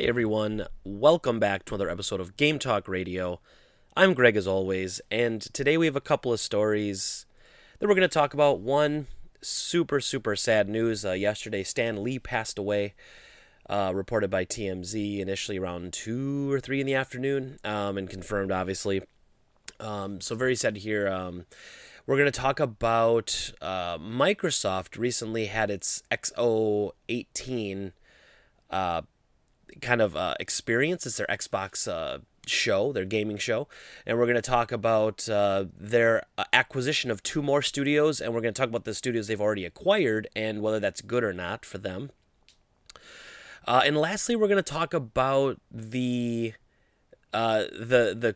Hey everyone, welcome back to another episode of Game Talk Radio. I'm Greg as always, and today we have a couple of stories that we're going to talk about. One, super sad news. Yesterday, Stan Lee passed away, reported by TMZ initially around 2 or 3 in the afternoon, and confirmed obviously. So very sad to hear. We're going to talk about Microsoft recently had its XO18 kind of experience. It's their Xbox show, their gaming show. And we're going to talk about their acquisition of 2 more studios. And we're going to talk about the studios they've already acquired and whether that's good or not for them. And lastly, we're going to talk about the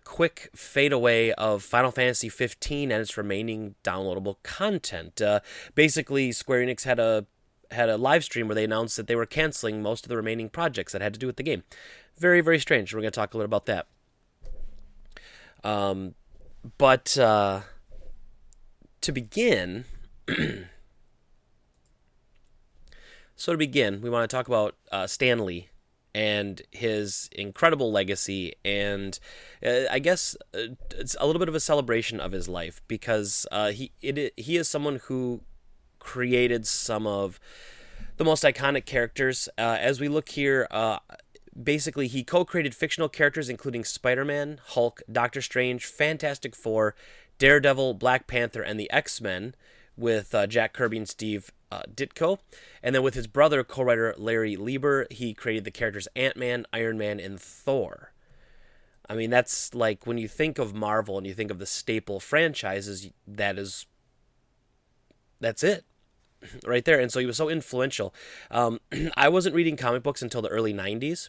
quick fadeaway of Final Fantasy XV and its remaining downloadable content. Basically, Square Enix had a live stream where they announced that they were canceling most of the remaining projects that had to do with the game. Very strange. We're going to talk a little about that. But to begin, we want to talk about Stan Lee and his incredible legacy, and I guess it's a little bit of a celebration of his life, because he is someone who created some of the most iconic characters. As we look here, basically he co-created fictional characters including Spider-Man, Hulk, Doctor Strange, Fantastic Four, Daredevil, Black Panther, and the X-Men with Jack Kirby and Steve Ditko. And then with his brother, co-writer Larry Lieber, he created the characters Ant-Man, Iron Man, and Thor. I mean, that's like when you think of Marvel and you think of the staple franchises, that's it right there. And so he was so influential. I wasn't reading comic books until the early 90s.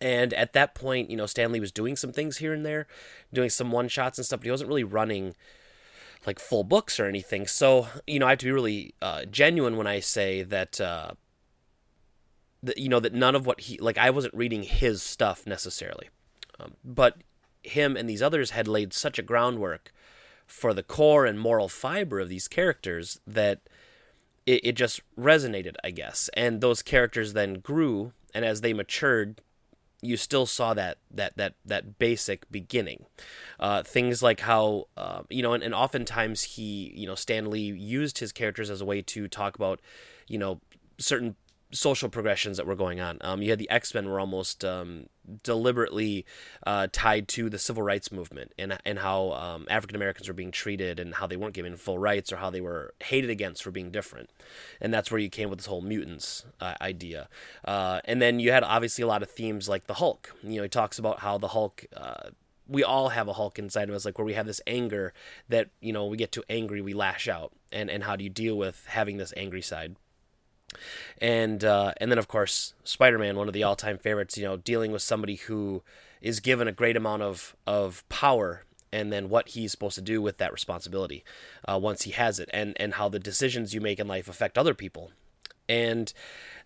And at that point, Stan Lee was doing some things here and there, doing some one-shots and stuff, but he wasn't really running like full books or anything. So, I have to be really genuine when I say that, that none of what I wasn't reading his stuff necessarily. But him and these others had laid such a groundwork for the core and moral fiber of these characters that it just resonated, I guess. And those characters then grew, and as they matured, you still saw that basic beginning. Things like how, and oftentimes Stan Lee used his characters as a way to talk about, certain social progressions that were going on. You had the X-Men were almost deliberately tied to the civil rights movement and how African Americans were being treated and how they weren't given full rights or how they were hated against for being different. And that's where you came with this whole mutants idea. And then you had obviously a lot of themes like the Hulk. He talks about how the Hulk, we all have a Hulk inside of us, like where we have this anger that, we get too angry, we lash out. And how do you deal with having this angry side? And then of course Spider-Man, one of the all-time favorites, dealing with somebody who is given a great amount of power, and then what he's supposed to do with that responsibility once he has it, and how the decisions you make in life affect other people. And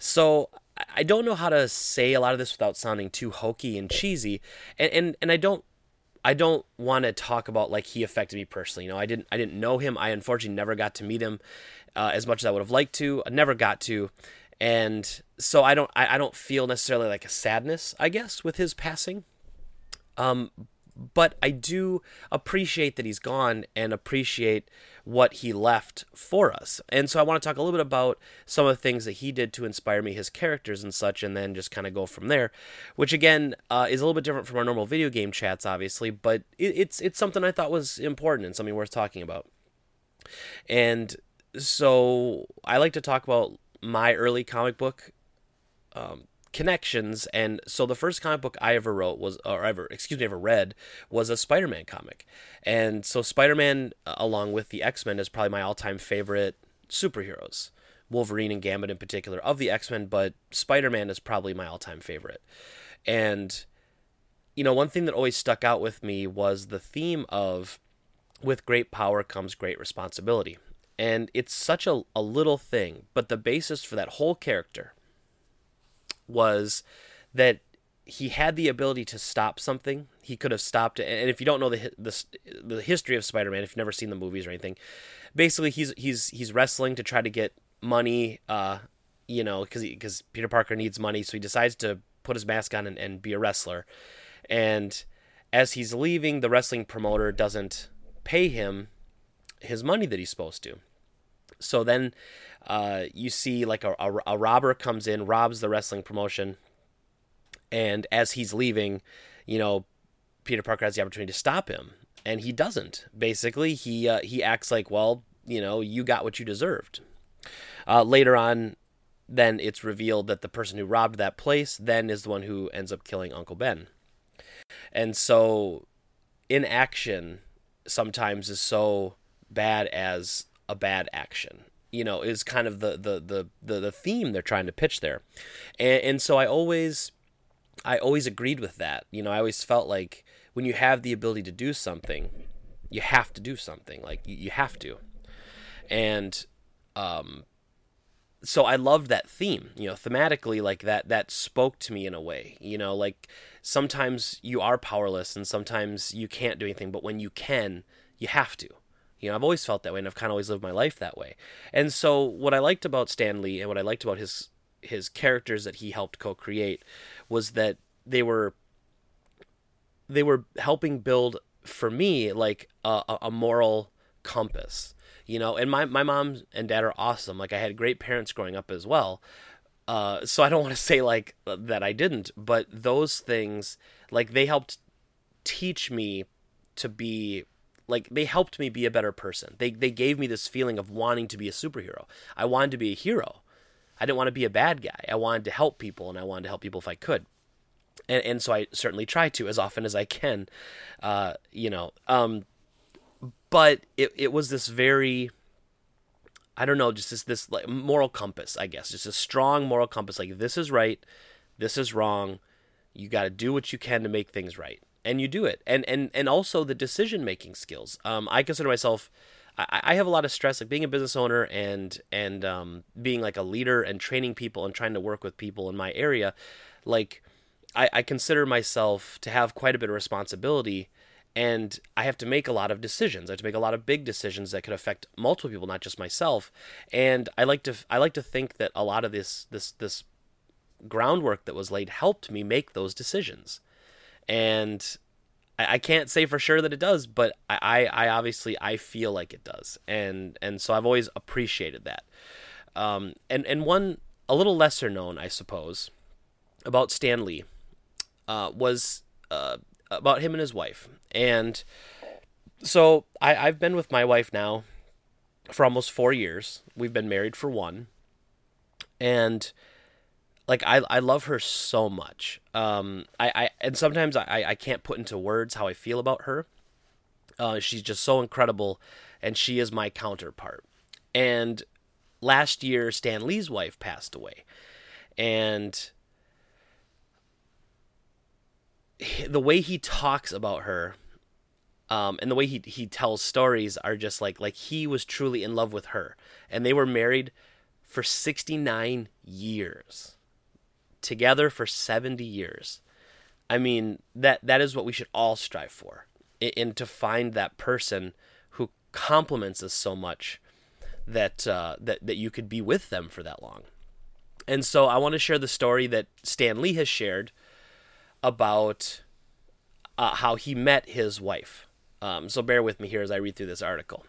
so I don't know how to say a lot of this without sounding too hokey and cheesy, and I don't want to talk about like he affected me personally. I didn't know him. I unfortunately never got to meet him as much as I would have liked to. I never got to, and so I don't feel necessarily like a sadness, I guess, with his passing. But I do appreciate that he's gone and appreciate what he left for us. And so I want to talk a little bit about some of the things that he did to inspire me, his characters and such, and then just kind of go from there, which again is a little bit different from our normal video game chats, obviously, but it's something I thought was important and something worth talking about. And so I like to talk about my early comic book connections. And so the first comic book I ever read was a Spider-Man comic. And so Spider-Man, along with the X-Men, is probably my all-time favorite superheroes. Wolverine and Gambit in particular of the X-Men, but Spider-Man is probably my all-time favorite. And, one thing that always stuck out with me was the theme of with great power comes great responsibility. And it's such a little thing, but the basis for that whole character was that he had the ability to stop something. He could have stopped it. And if you don't know the history of Spider-Man, if you've never seen the movies or anything, basically he's wrestling to try to get money, because Peter Parker needs money, so he decides to put his mask on and be a wrestler. And as he's leaving, the wrestling promoter doesn't pay him his money that he's supposed to. So then you see like a robber comes in, robs the wrestling promotion. And as he's leaving, you know, Peter Parker has the opportunity to stop him. And he doesn't. Basically, he acts like, well, you know, you got what you deserved. Later on, then it's revealed that the person who robbed that place then is the one who ends up killing Uncle Ben. And so inaction sometimes is so bad as a bad action, you know, is kind of the theme they're trying to pitch there. And so I always agreed with that. You know, I always felt like when you have the ability to do something, you have to do something. Like you have to. And so I loved that theme, you know, thematically, like that spoke to me in a way, you know, like sometimes you are powerless and sometimes you can't do anything, but when you can, you have to. You know, I've always felt that way and I've kind of always lived my life that way. And so what I liked about Stan Lee and what I liked about his characters that he helped co-create was that they were helping build, for me, like a moral compass, you know, and my mom and dad are awesome. Like I had great parents growing up as well. So I don't want to say like that I didn't, but those things, like they helped teach me to be like, they helped me be a better person. They gave me this feeling of wanting to be a superhero. I wanted to be a hero. I didn't want to be a bad guy. I wanted to help people and I wanted to help people if I could. And so I certainly try to as often as I can, you know, but it was this very, I don't know, just this like moral compass, I guess, just a strong moral compass. Like this is right, this is wrong. You got to do what you can to make things right. And you do it. And also the decision-making skills. I consider myself, I have a lot of stress, like being a business owner and being like a leader and training people and trying to work with people in my area. Like, I consider myself to have quite a bit of responsibility, and I have to make a lot of decisions. I have to make a lot of big decisions that could affect multiple people, not just myself. And I like to think that a lot of this groundwork that was laid helped me make those decisions. And I can't say for sure that it does, but I obviously I feel like it does. And so I've always appreciated that. And one a little lesser known, I suppose, about Stan Lee. Was about him and his wife. And so I've been with my wife now for almost 4 years. We've been married for one. And like, I love her so much. And sometimes I can't put into words how I feel about her. She's just so incredible. And she is my counterpart. And last year, Stan Lee's wife passed away. And the way he talks about her, and the way he tells stories are just like he was truly in love with her, and they were married for 69 years, together for 70 years. I mean, that is what we should all strive for, and to find that person who compliments us so much that you could be with them for that long. And so I want to share the story that Stan Lee has shared about how he met his wife. So bear with me here as I read through this article.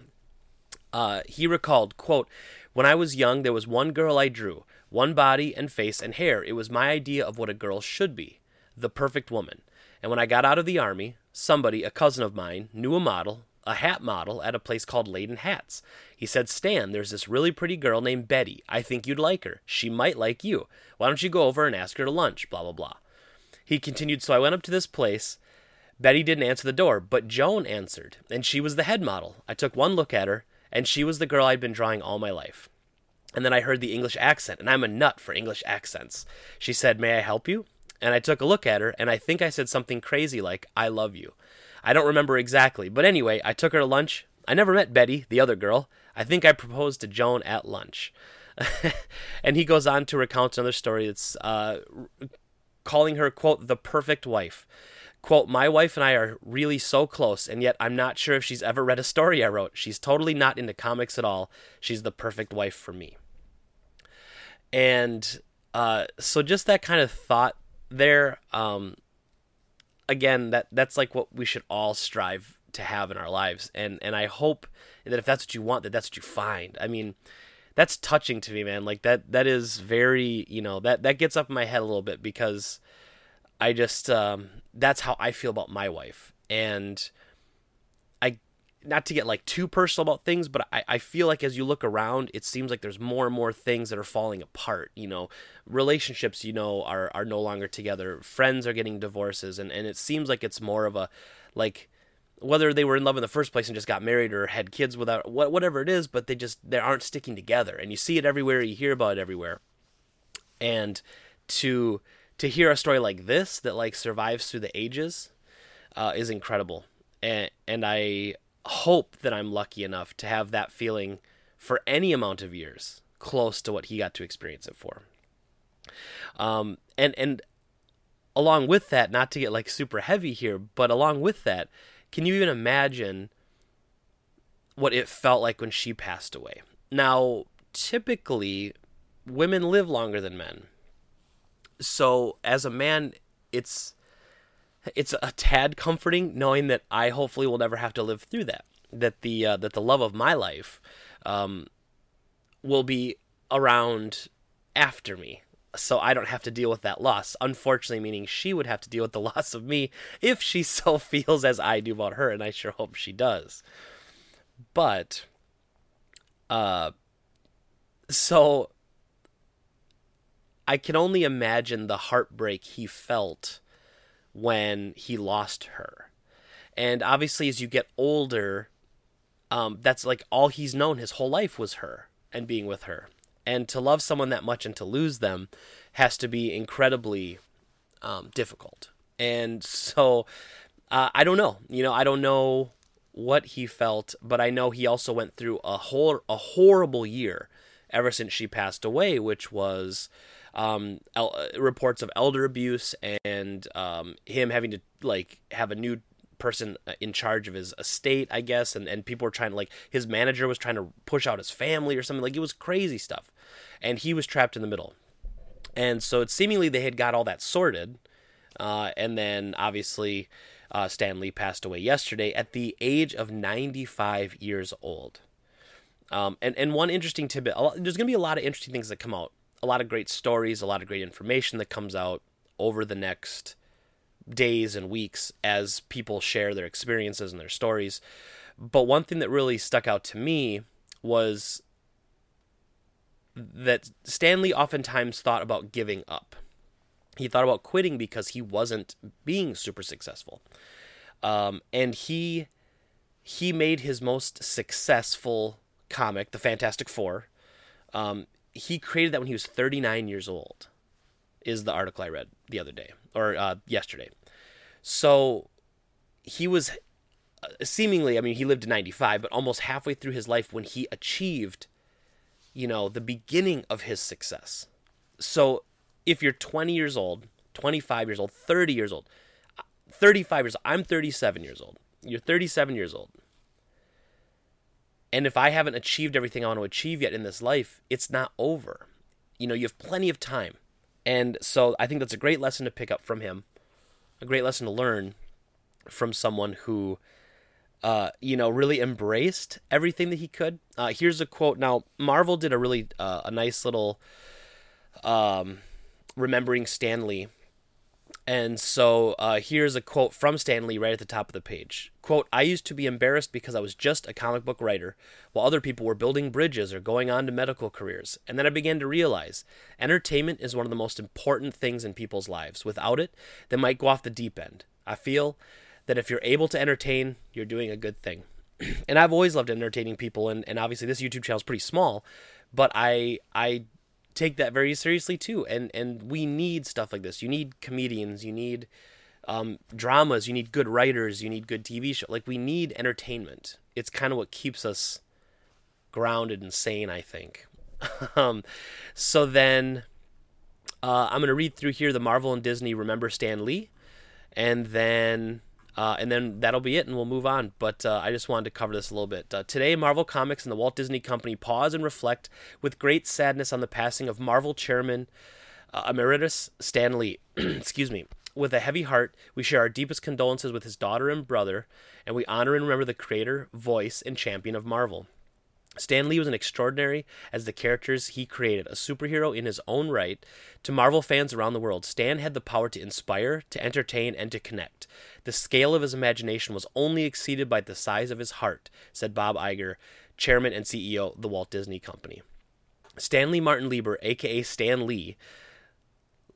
He recalled, quote, "When I was young, there was one girl I drew, one body and face and hair. It was my idea of what a girl should be, the perfect woman. And when I got out of the army, somebody, a cousin of mine, knew a hat model at a place called Leyden Hats. He said, 'Stan, there's this really pretty girl named Betty. I think you'd like her. She might like you. Why don't you go over and ask her to lunch, blah, blah, blah.' He continued, 'So I went up to this place. Betty didn't answer the door, but Joan answered, and she was the head model. I took one look at her, and she was the girl I'd been drawing all my life. And then I heard the English accent, and I'm a nut for English accents. She said, 'May I help you?' And I took a look at her, and I think I said something crazy like, 'I love you.' I don't remember exactly, but anyway, I took her to lunch. I never met Betty, the other girl. I think I proposed to Joan at lunch." And he goes on to recount another story that's calling her, quote, "the perfect wife." Quote, "My wife and I are really so close, and yet I'm not sure if she's ever read a story I wrote. She's totally not into comics at all. She's the perfect wife for me." And so just that kind of thought there. Again, that's like what we should all strive to have in our lives. And I hope that if that's what you want, that's what you find. I mean, that's touching to me, man. Like that is very, that gets up in my head a little bit, because I just, that's how I feel about my wife. And not to get like too personal about things, but I feel like as you look around, it seems like there's more and more things that are falling apart. Relationships, are no longer together. Friends are getting divorces. And it seems like it's more of a, like, whether they were in love in the first place and just got married or had kids without whatever it is, but they aren't sticking together. And you see it everywhere. You hear about it everywhere. And to hear a story like this, that like survives through the ages, is incredible. And I hope that I'm lucky enough to have that feeling for any amount of years, close to what he got to experience it for. And along with that, not to get like super heavy here, but along with that, can you even imagine what it felt like when she passed away? Now, typically, women live longer than men. So as a man, it's a tad comforting knowing that I hopefully will never have to live through that. That the love of my life will be around after me, so I don't have to deal with that loss. Unfortunately, meaning she would have to deal with the loss of me if she so feels as I do about her, and I sure hope she does. But, so I can only imagine the heartbreak he felt when he lost her. And obviously, as you get older, that's like all he's known his whole life was her and being with her. And to love someone that much and to lose them has to be incredibly difficult. And so I don't know. I don't know what he felt, but I know he also went through a horrible year ever since she passed away, which was reports of elder abuse and him having to like have a new person in charge of his estate, I guess, and people were trying to, like, his manager was trying to push out his family or something. Like, it was crazy stuff, and he was trapped in the middle. And so it's seemingly they had got all that sorted, and then obviously Stan Lee passed away yesterday at the age of 95 years old. And one interesting tidbit, there's going to be a lot of interesting things that come out, a lot of great stories, a lot of great information that comes out over the next days and weeks as people share their experiences and their stories. But one thing that really stuck out to me was that Stan Lee oftentimes thought about giving up. He thought about quitting because he wasn't being super successful. And he made his most successful comic, the Fantastic Four. He created that when he was 39 years old, is the article I read the other day, or yesterday. So he was seemingly, he lived to 95, but almost halfway through his life when he achieved, the beginning of his success. So if you're 20 years old, 25 years old, 30 years old, 35 years old, I'm 37 years old. You're 37 years old. And if I haven't achieved everything I want to achieve yet in this life, it's not over. You have plenty of time. And so I think that's a great lesson to pick up from him, a great lesson to learn from someone who, really embraced everything that he could. Here's a quote. Now, Marvel did a really a nice little remembering Stan Lee. And so here's a quote from Stan Lee right at the top of the page. Quote, "I used to be embarrassed because I was just a comic book writer, while other people were building bridges or going on to medical careers. And then I began to realize entertainment is one of the most important things in people's lives. Without it, they might go off the deep end. I feel that if you're able to entertain, you're doing a good thing." And I've always loved entertaining people, and obviously this YouTube channel is pretty small, but I take that very seriously too. And we need stuff like this. You need comedians, you need dramas, you need good writers, you need good TV shows. Like, we need entertainment. It's kind of what keeps us grounded and sane, I think. So then I'm going to read through here the Marvel and Disney Remember Stan Lee, and then that'll be it, and we'll move on. But I just wanted to cover this a little bit. Today, Marvel Comics and the Walt Disney Company pause and reflect with great sadness on the passing of Marvel chairman Emeritus Stan Lee, excuse me, with a heavy heart, we share our deepest condolences with his daughter and brother, and we honor and remember the creator, voice, and champion of Marvel. Stan Lee was an extraordinary as the characters he created, a superhero in his own right. To Marvel fans around the world, Stan had the power to inspire, to entertain, and to connect. The scale of his imagination was only exceeded by the size of his heart, said Bob Iger, chairman and CEO of the Walt Disney Company. Stanley Martin Lieber, a.k.a. Stan Lee,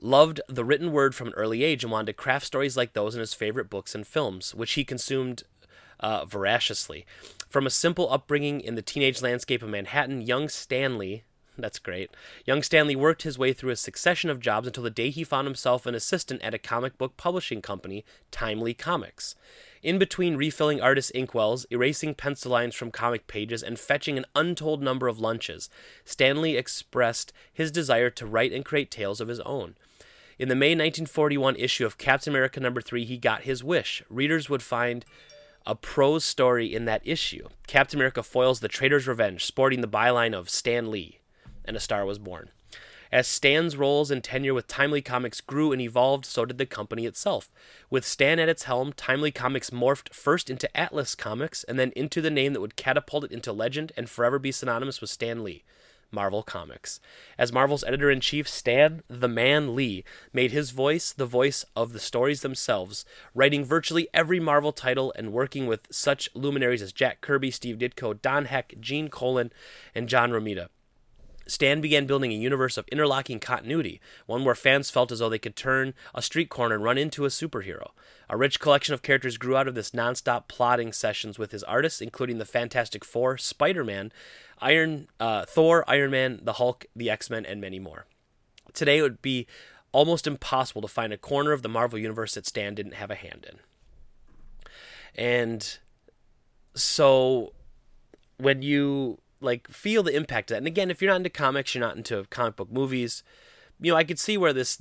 loved the written word from an early age and wanted to craft stories like those in his favorite books and films, which he consumed voraciously. From a simple upbringing in the teenage landscape of Manhattan, young Stanley worked his way through a succession of jobs until the day he found himself an assistant at a comic book publishing company, Timely Comics. In between refilling artists' inkwells, erasing pencil lines from comic pages, and fetching an untold number of lunches, Stanley expressed his desire to write and create tales of his own. In the May 1941 issue of Captain America No. 3, he got his wish. Readers would find a prose story in that issue. Captain America foils the Traitor's Revenge, sporting the byline of Stan Lee, and a star was born. As Stan's roles and tenure with Timely Comics grew and evolved, so did the company itself. With Stan at its helm, Timely Comics morphed first into Atlas Comics and then into the name that would catapult it into legend and forever be synonymous with Stan Lee, Marvel Comics. As Marvel's editor-in-chief, Stan "The Man" Lee made his voice the voice of the stories themselves, writing virtually every Marvel title and working with such luminaries as Jack Kirby, Steve Ditko, Don Heck, Gene Colan, and John Romita. Stan began building a universe of interlocking continuity, one where fans felt as though they could turn a street corner and run into a superhero. A rich collection of characters grew out of this non-stop plotting sessions with his artists, including the Fantastic Four, Spider-Man, Thor, Iron Man, the Hulk, the X-Men, and many more. Today it would be almost impossible to find a corner of the Marvel Universe that Stan didn't have a hand in. And so when you feel the impact of that. And again, if you're not into comics, you're not into comic book movies, I could see where this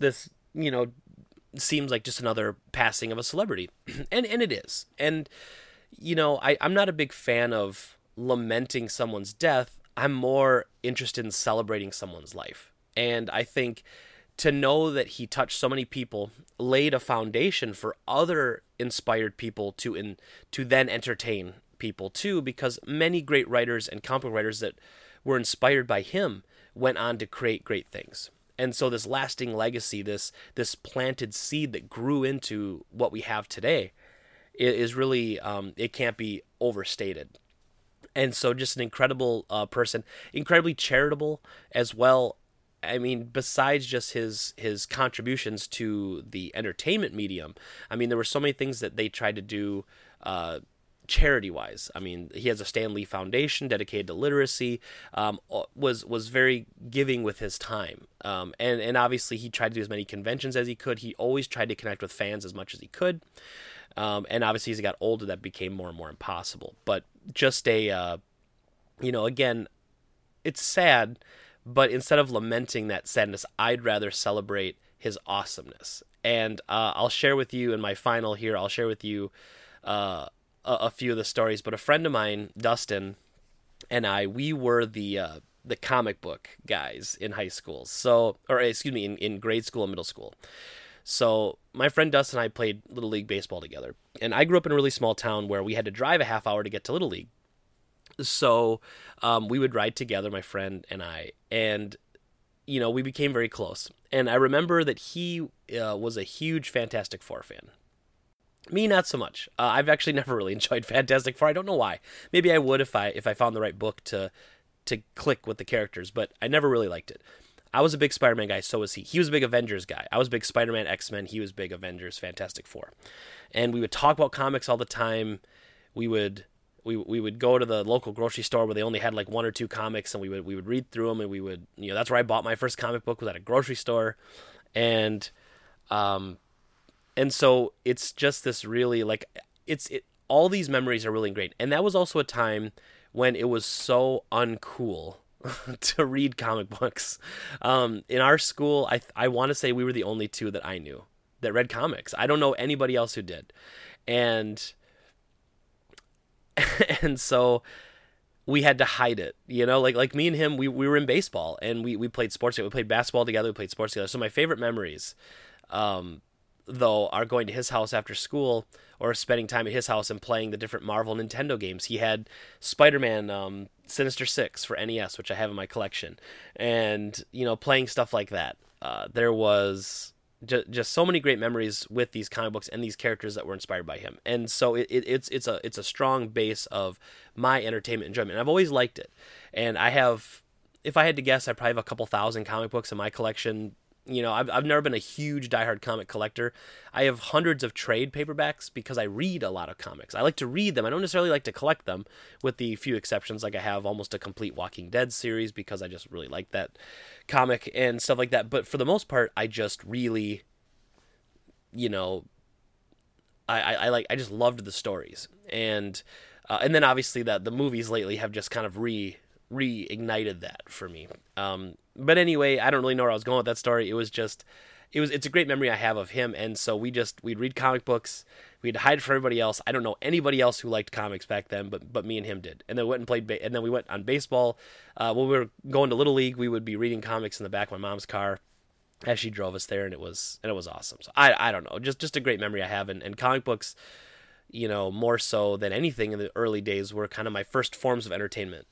seems like just another passing of a celebrity. and it is. And, I'm not a big fan of lamenting someone's death. I'm more interested in celebrating someone's life. And I think to know that he touched so many people laid a foundation for other inspired people to then entertain people too, because many great writers and comic book writers that were inspired by him went on to create great things. And so this lasting legacy, this planted seed that grew into what we have today is really, it can't be overstated. And so just an incredible person, incredibly charitable as well. I mean, besides just his contributions to the entertainment medium, there were so many things that they tried to do, charity-wise. He has a Stan Lee Foundation dedicated to literacy, was very giving with his time. And obviously he tried to do as many conventions as he could. He always tried to connect with fans as much as he could. And obviously as he got older, that became more and more impossible. But just again, it's sad, but instead of lamenting that sadness, I'd rather celebrate his awesomeness. And I'll share with you in my final here, a few of the stories, but a friend of mine, Dustin, and I, we were the comic book guys in high school. In grade school and middle school. So my friend Dustin and I played Little League baseball together, and I grew up in a really small town where we had to drive a half hour to get to Little League. So we would ride together, my friend and I, and we became very close. And I remember that he was a huge Fantastic Four fan. Me, not so much. I've actually never really enjoyed Fantastic Four. I don't know why. Maybe I would if I found the right book to click with the characters, but I never really liked it. I was a big Spider-Man guy, so was he. He was a big Avengers guy. I was a big Spider-Man, X-Men. He was big Avengers, Fantastic Four. And we would talk about comics all the time. We would go to the local grocery store where they only had one or two comics, and we would read through them, and we would, that's where I bought my first comic book, was at a grocery store. And so it's just this really all these memories are really ingrained. And that was also a time when it was so uncool to read comic books. In our school, I want to say we were the only two that I knew that read comics. I don't know anybody else who did. And so we had to hide it, you know, like me and him, we were in baseball and we played sports. We played basketball together. We played sports together. So my favorite memories, though, are going to his house after school or spending time at his house and playing the different Marvel Nintendo games. He had Spider-Man, Sinister Six for NES, which I have in my collection, and, you know, playing stuff like that. There was just so many great memories with these comic books and these characters that were inspired by him. And so it's a strong base of my entertainment enjoyment. And I've always liked it. And I have, if I had to guess, I probably have a couple thousand comic books in my collection. You know, I've never been a huge diehard comic collector. I have hundreds of trade paperbacks because I read a lot of comics. I like to read them. I don't necessarily like to collect them, with the few exceptions. Like I have almost a complete Walking Dead series because I just really like that comic and stuff like that. But for the most part, I just really, you know, I just loved the stories. And then obviously that the movies lately have just kind of reignited that for me. But anyway, I don't really know where I was going with that story. It's a great memory I have of him. And so we'd read comic books. We'd hide from everybody else. I don't know anybody else who liked comics back then, but me and him did. And then we went on baseball. When we were going to Little League, we would be reading comics in the back of my mom's car as she drove us there. And it was awesome. So I don't know, just a great memory I have. And comic books, you know, more so than anything in the early days, were kind of my first forms of entertainment.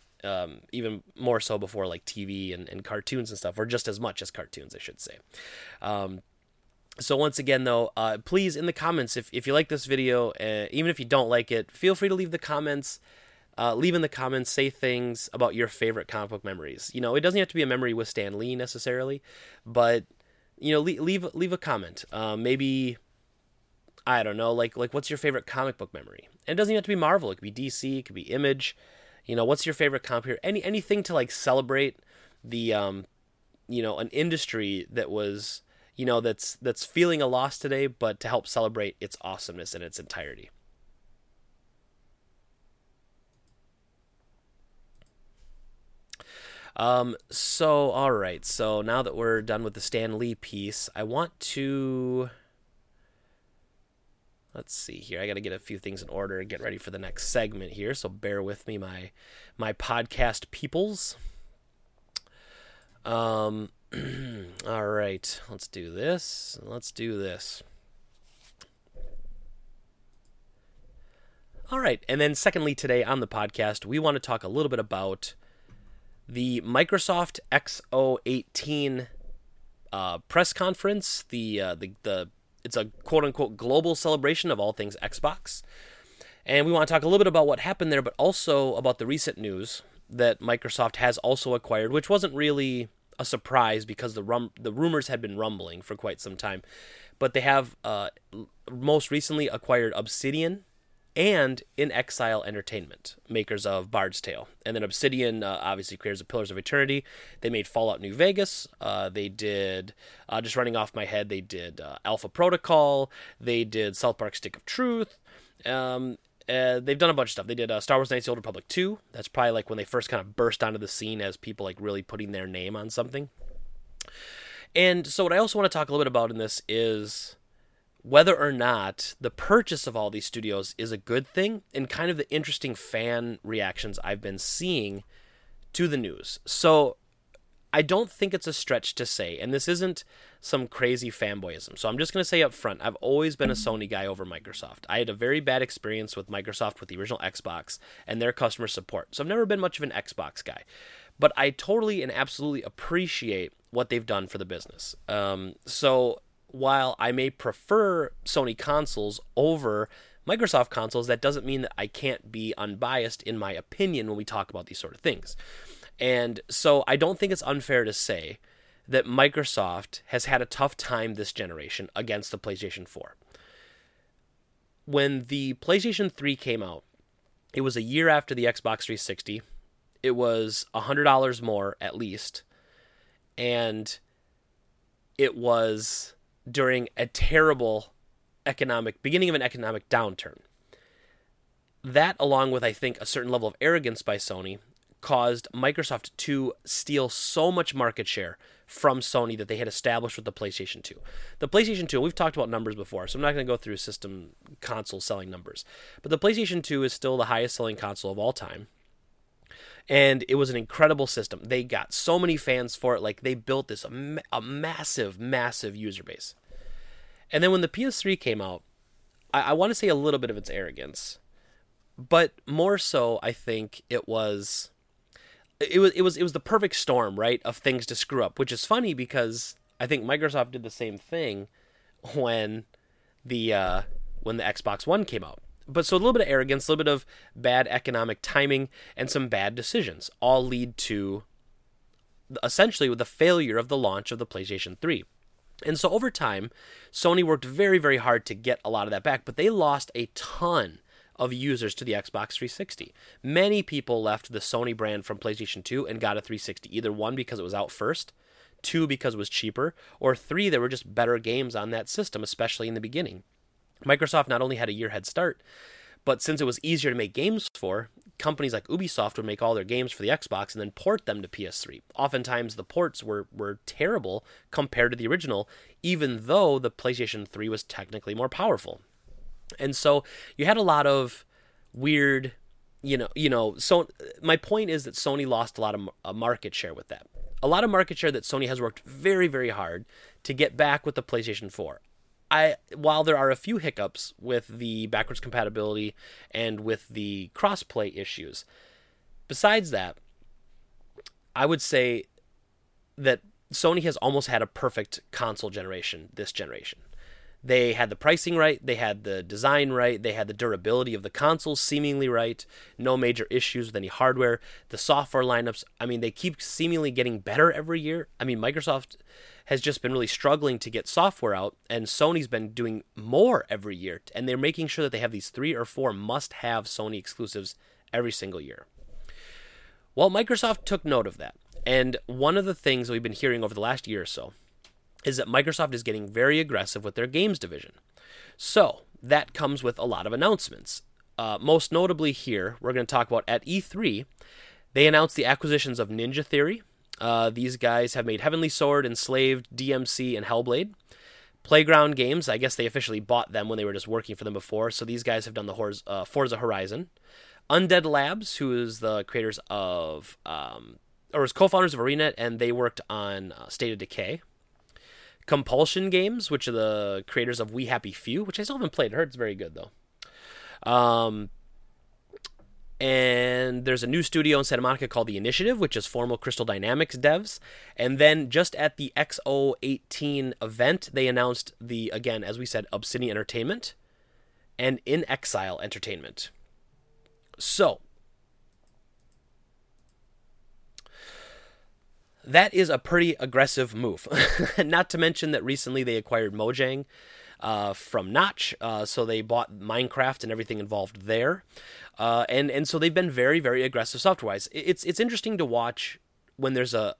Even more so before like TV and cartoons and stuff, or just as much as cartoons, I should say. So once again, though, please, in the comments, if you like this video, even if you don't like it, feel free to leave the comments. Leave in the comments, say things about your favorite comic book memories. You know, it doesn't have to be a memory with Stan Lee necessarily, but, you know, leave a comment. Maybe, I don't know, like what's your favorite comic book memory? And it doesn't even have to be Marvel. It could be DC. It could be Image. You know, what's your favorite comp here? Anything to like celebrate the, you know, an industry that was, you know, that's feeling a loss today, but to help celebrate its awesomeness in its entirety. So, all right. So now that we're done with the Stan Lee piece, I want to, let's see here. I got to get a few things in order and get ready for the next segment here. So bear with me, my podcast peoples. All right, let's do this. All right. And then secondly, today on the podcast, we want to talk a little bit about the Microsoft XO18 press conference, it's a quote-unquote global celebration of all things Xbox. And we want to talk a little bit about what happened there, but also about the recent news that Microsoft has also acquired, which wasn't really a surprise because the rumors had been rumbling for quite some time. But they have most recently acquired Obsidian and inXile Entertainment, makers of Bard's Tale. And then Obsidian, obviously, creators of Pillars of Eternity. They made Fallout New Vegas. They did, just running off my head, they did Alpha Protocol. They did South Park Stick of Truth. They've done a bunch of stuff. They did Star Wars: Knights of the Old Republic 2. That's probably like when they first kind of burst onto the scene as people like really putting their name on something. And so what I also want to talk a little bit about in this is whether or not the purchase of all these studios is a good thing, and kind of the interesting fan reactions I've been seeing to the news. So I don't think it's a stretch to say, and this isn't some crazy fanboyism. So I'm just going to say up front, I've always been a Sony guy over Microsoft. I had a very bad experience with Microsoft with the original Xbox and their customer support. So I've never been much of an Xbox guy, but I totally and absolutely appreciate what they've done for the business. So while I may prefer Sony consoles over Microsoft consoles, that doesn't mean that I can't be unbiased in my opinion when we talk about these sort of things. And so I don't think it's unfair to say that Microsoft has had a tough time this generation against the PlayStation 4. When the PlayStation 3 came out, it was a year after the Xbox 360. It was $100 more at least. And it was during a terrible beginning of an economic downturn. That, along with, I think, a certain level of arrogance by Sony, caused Microsoft to steal so much market share from Sony that they had established with the PlayStation 2. The PlayStation 2, we've talked about numbers before, so I'm not going to go through system console selling numbers, but the PlayStation 2 is still the highest selling console of all time. And it was an incredible system. They got so many fans for it. Like, they built this a massive, massive user base. And then when the PS3 came out, I want to say a little bit of its arrogance, but more so, I think it was the perfect storm, right, of things to screw up, which is funny because I think Microsoft did the same thing when the Xbox One came out. But so a little bit of arrogance, a little bit of bad economic timing, and some bad decisions all lead to essentially the failure of the launch of the PlayStation 3. And so over time, Sony worked very, very hard to get a lot of that back, but they lost a ton of users to the Xbox 360. Many people left the Sony brand from PlayStation 2 and got a 360, either one, because it was out first, two, because it was cheaper, or three, there were just better games on that system, especially in the beginning. Microsoft not only had a year head start, but since it was easier to make games for, companies like Ubisoft would make all their games for the Xbox and then port them to PS3. Oftentimes, the ports were terrible compared to the original, even though the PlayStation 3 was technically more powerful. And so you had a lot of weird, so my point is that Sony lost a lot of market share with that. A lot of market share that Sony has worked very, very hard to get back with the PlayStation 4. While there are a few hiccups with the backwards compatibility and with the crossplay issues, besides that, I would say that Sony has almost had a perfect console generation this generation. They had the pricing right, they had the design right, they had the durability of the consoles seemingly right, no major issues with any hardware, the software lineups, they keep seemingly getting better every year. Microsoft has just been really struggling to get software out, and Sony's been doing more every year, and they're making sure that they have these 3 or 4 must-have Sony exclusives every single year. Well, Microsoft took note of that, and one of the things that we've been hearing over the last year or so is that Microsoft is getting very aggressive with their games division. So that comes with a lot of announcements. Most notably here, we're going to talk about at E3, they announced the acquisitions of Ninja Theory. These guys have made Heavenly Sword, Enslaved, DMC, and Hellblade. Playground Games, I guess they officially bought them when they were just working for them before, so these guys have done the Forza Horizon. Undead Labs, who is the creators of, or is co-founders of ArenaNet, and they worked on State of Decay. Compulsion Games, which are the creators of We Happy Few, which I still haven't played. I heard it's very good, though. And there's a new studio in Santa Monica called The Initiative, which is former Crystal Dynamics devs. And then just at the XO18 event, they announced as we said, Obsidian Entertainment and inXile Entertainment. So that is a pretty aggressive move. Not to mention that recently they acquired Mojang from Notch, so they bought Minecraft and everything involved there. And so they've been very, very aggressive software-wise. It's interesting to watch when there's a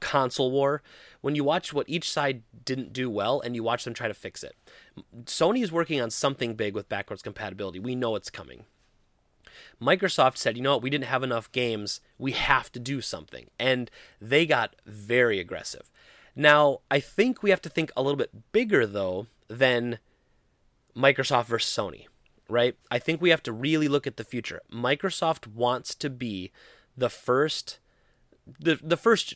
console war, when you watch what each side didn't do well and you watch them try to fix it. Sony is working on something big with backwards compatibility. We know it's coming. Microsoft said, we didn't have enough games. We have to do something. And they got very aggressive. Now, I think we have to think a little bit bigger, though, than Microsoft versus Sony, right? I think we have to really look at the future. Microsoft wants to be the first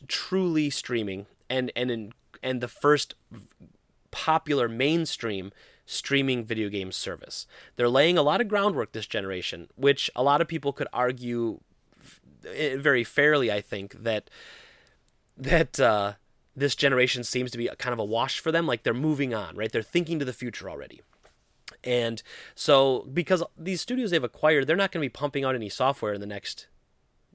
truly streaming and the first popular mainstream streaming video game service. They're laying a lot of groundwork this generation, which a lot of people could argue very fairly, I think, that this generation seems to be kind of a wash for them. Like, they're moving on, right? They're thinking to the future already. And so because these studios they've acquired, they're not going to be pumping out any software in the next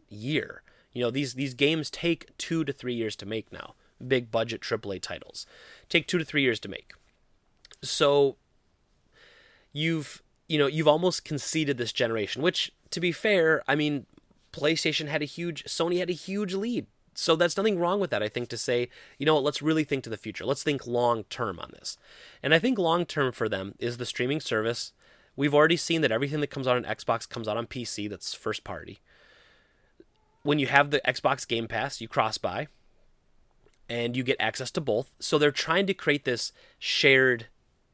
year. These games take 2 to 3 years to make now. Big budget AAA titles take 2 to 3 years to make. So you've almost conceded this generation, which, to be fair, PlayStation had Sony had a huge lead. So that's nothing wrong with that, I think, to say, let's really think to the future. Let's think long-term on this. And I think long-term for them is the streaming service. We've already seen that everything that comes out on Xbox comes out on PC. That's first party. When you have the Xbox Game Pass, you cross-buy, and you get access to both. So they're trying to create this shared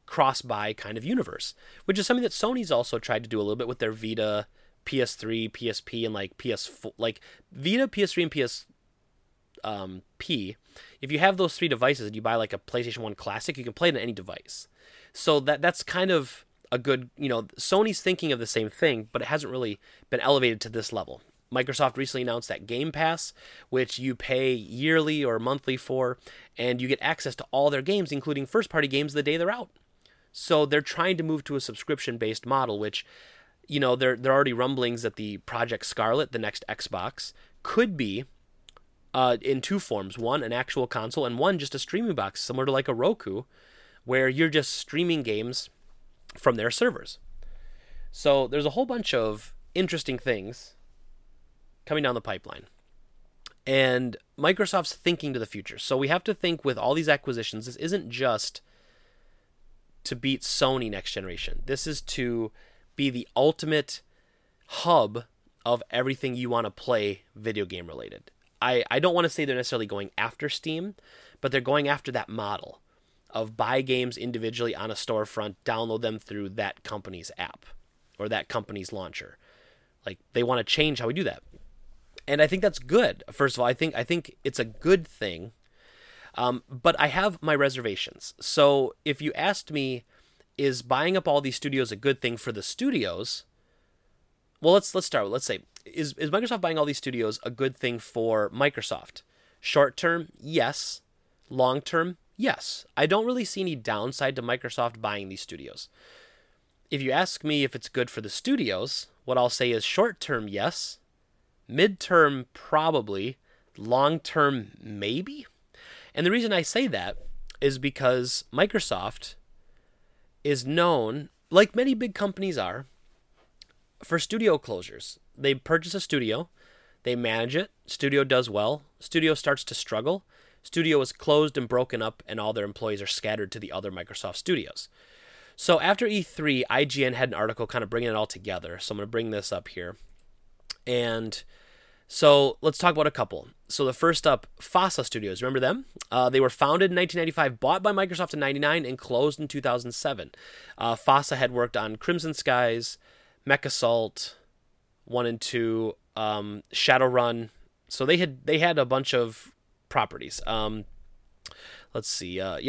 cross-buy kind of universe, which is something that Sony's also tried to do a little bit with their Vita PS3, PSP, and like PS4, like Vita, PS3, and PS P. If you have those three devices and you buy like a PlayStation 1 Classic, you can play it on any device. So that's kind of a good, you know, Sony's thinking of the same thing, but it hasn't really been elevated to this level. Microsoft recently announced that Game Pass, which you pay yearly or monthly for, and you get access to all their games, including first-party games, the day they're out. So they're trying to move to a subscription-based model, which, you know, there are already rumblings that the Project Scarlet, the next Xbox, could be in two forms. One, an actual console, and one, just a streaming box, similar to like a Roku, where you're just streaming games from their servers. So there's a whole bunch of interesting things coming down the pipeline. And Microsoft's thinking to the future. So we have to think with all these acquisitions, this isn't just to beat Sony next generation. This is to be the ultimate hub of everything you want to play video game related. I don't want to say they're necessarily going after Steam, but they're going after that model of buy games individually on a storefront, download them through that company's app or that company's launcher. Like, they want to change how we do that. And I think that's good. First of all, I think it's a good thing. But I have my reservations. So if you asked me, is buying up all these studios a good thing for the studios? Well, let's start with, let's say, is Microsoft buying all these studios a good thing for Microsoft? Short term, yes. Long term, yes. I don't really see any downside to Microsoft buying these studios. If you ask me if it's good for the studios, what I'll say is short term, yes. Midterm, probably. Long term, maybe. And the reason I say that is because Microsoft is known, like many big companies are, for studio closures. They purchase a studio, they manage it, studio does well, studio starts to struggle, studio is closed and broken up, and all their employees are scattered to the other Microsoft studios. So after E3, IGN had an article kind of bringing it all together, so I'm going to bring this up here. And so let's talk about a couple. So the first up, FASA Studios. Remember them? They were founded in 1995, bought by Microsoft in 1999, and closed in 2007. FASA had worked on Crimson Skies, Mech Assault 1 and 2, Shadowrun. So they had a bunch of properties. And so,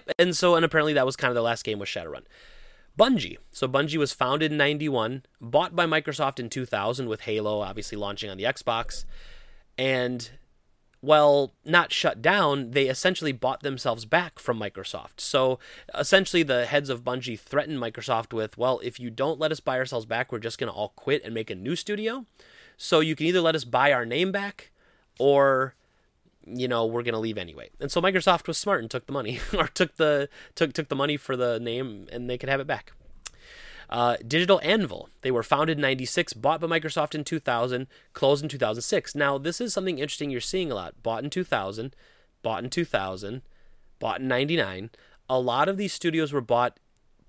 and apparently that was kind of their last game was Shadowrun. Bungie. So Bungie was founded in 1991, bought by Microsoft in 2000 with Halo obviously launching on the Xbox. And while not shut down, they essentially bought themselves back from Microsoft. So essentially the heads of Bungie threatened Microsoft with, well, if you don't let us buy ourselves back, we're just going to all quit and make a new studio. So you can either let us buy our name back or, you know, we're going to leave anyway. And so Microsoft was smart and took the money or took the money for the name, and they could have it back. Digital Anvil. They were founded in 1996, bought by Microsoft in 2000, closed in 2006. Now, this is something interesting you're seeing a lot. Bought in 2000, bought in 2000, bought in 1999. A lot of these studios were bought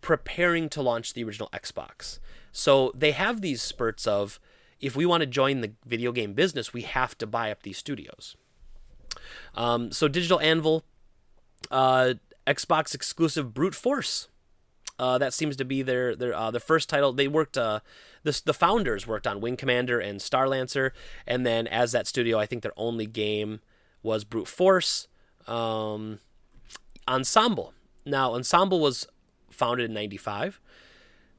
preparing to launch the original Xbox. So they have these spurts of, if we want to join the video game business, we have to buy up these studios. So Digital Anvil, Xbox exclusive Brute Force. That seems to be their first title. They worked, the founders worked on Wing Commander and Star Lancer, and then as that studio, I think their only game was Brute Force. Ensemble. Now, Ensemble was founded in 1995,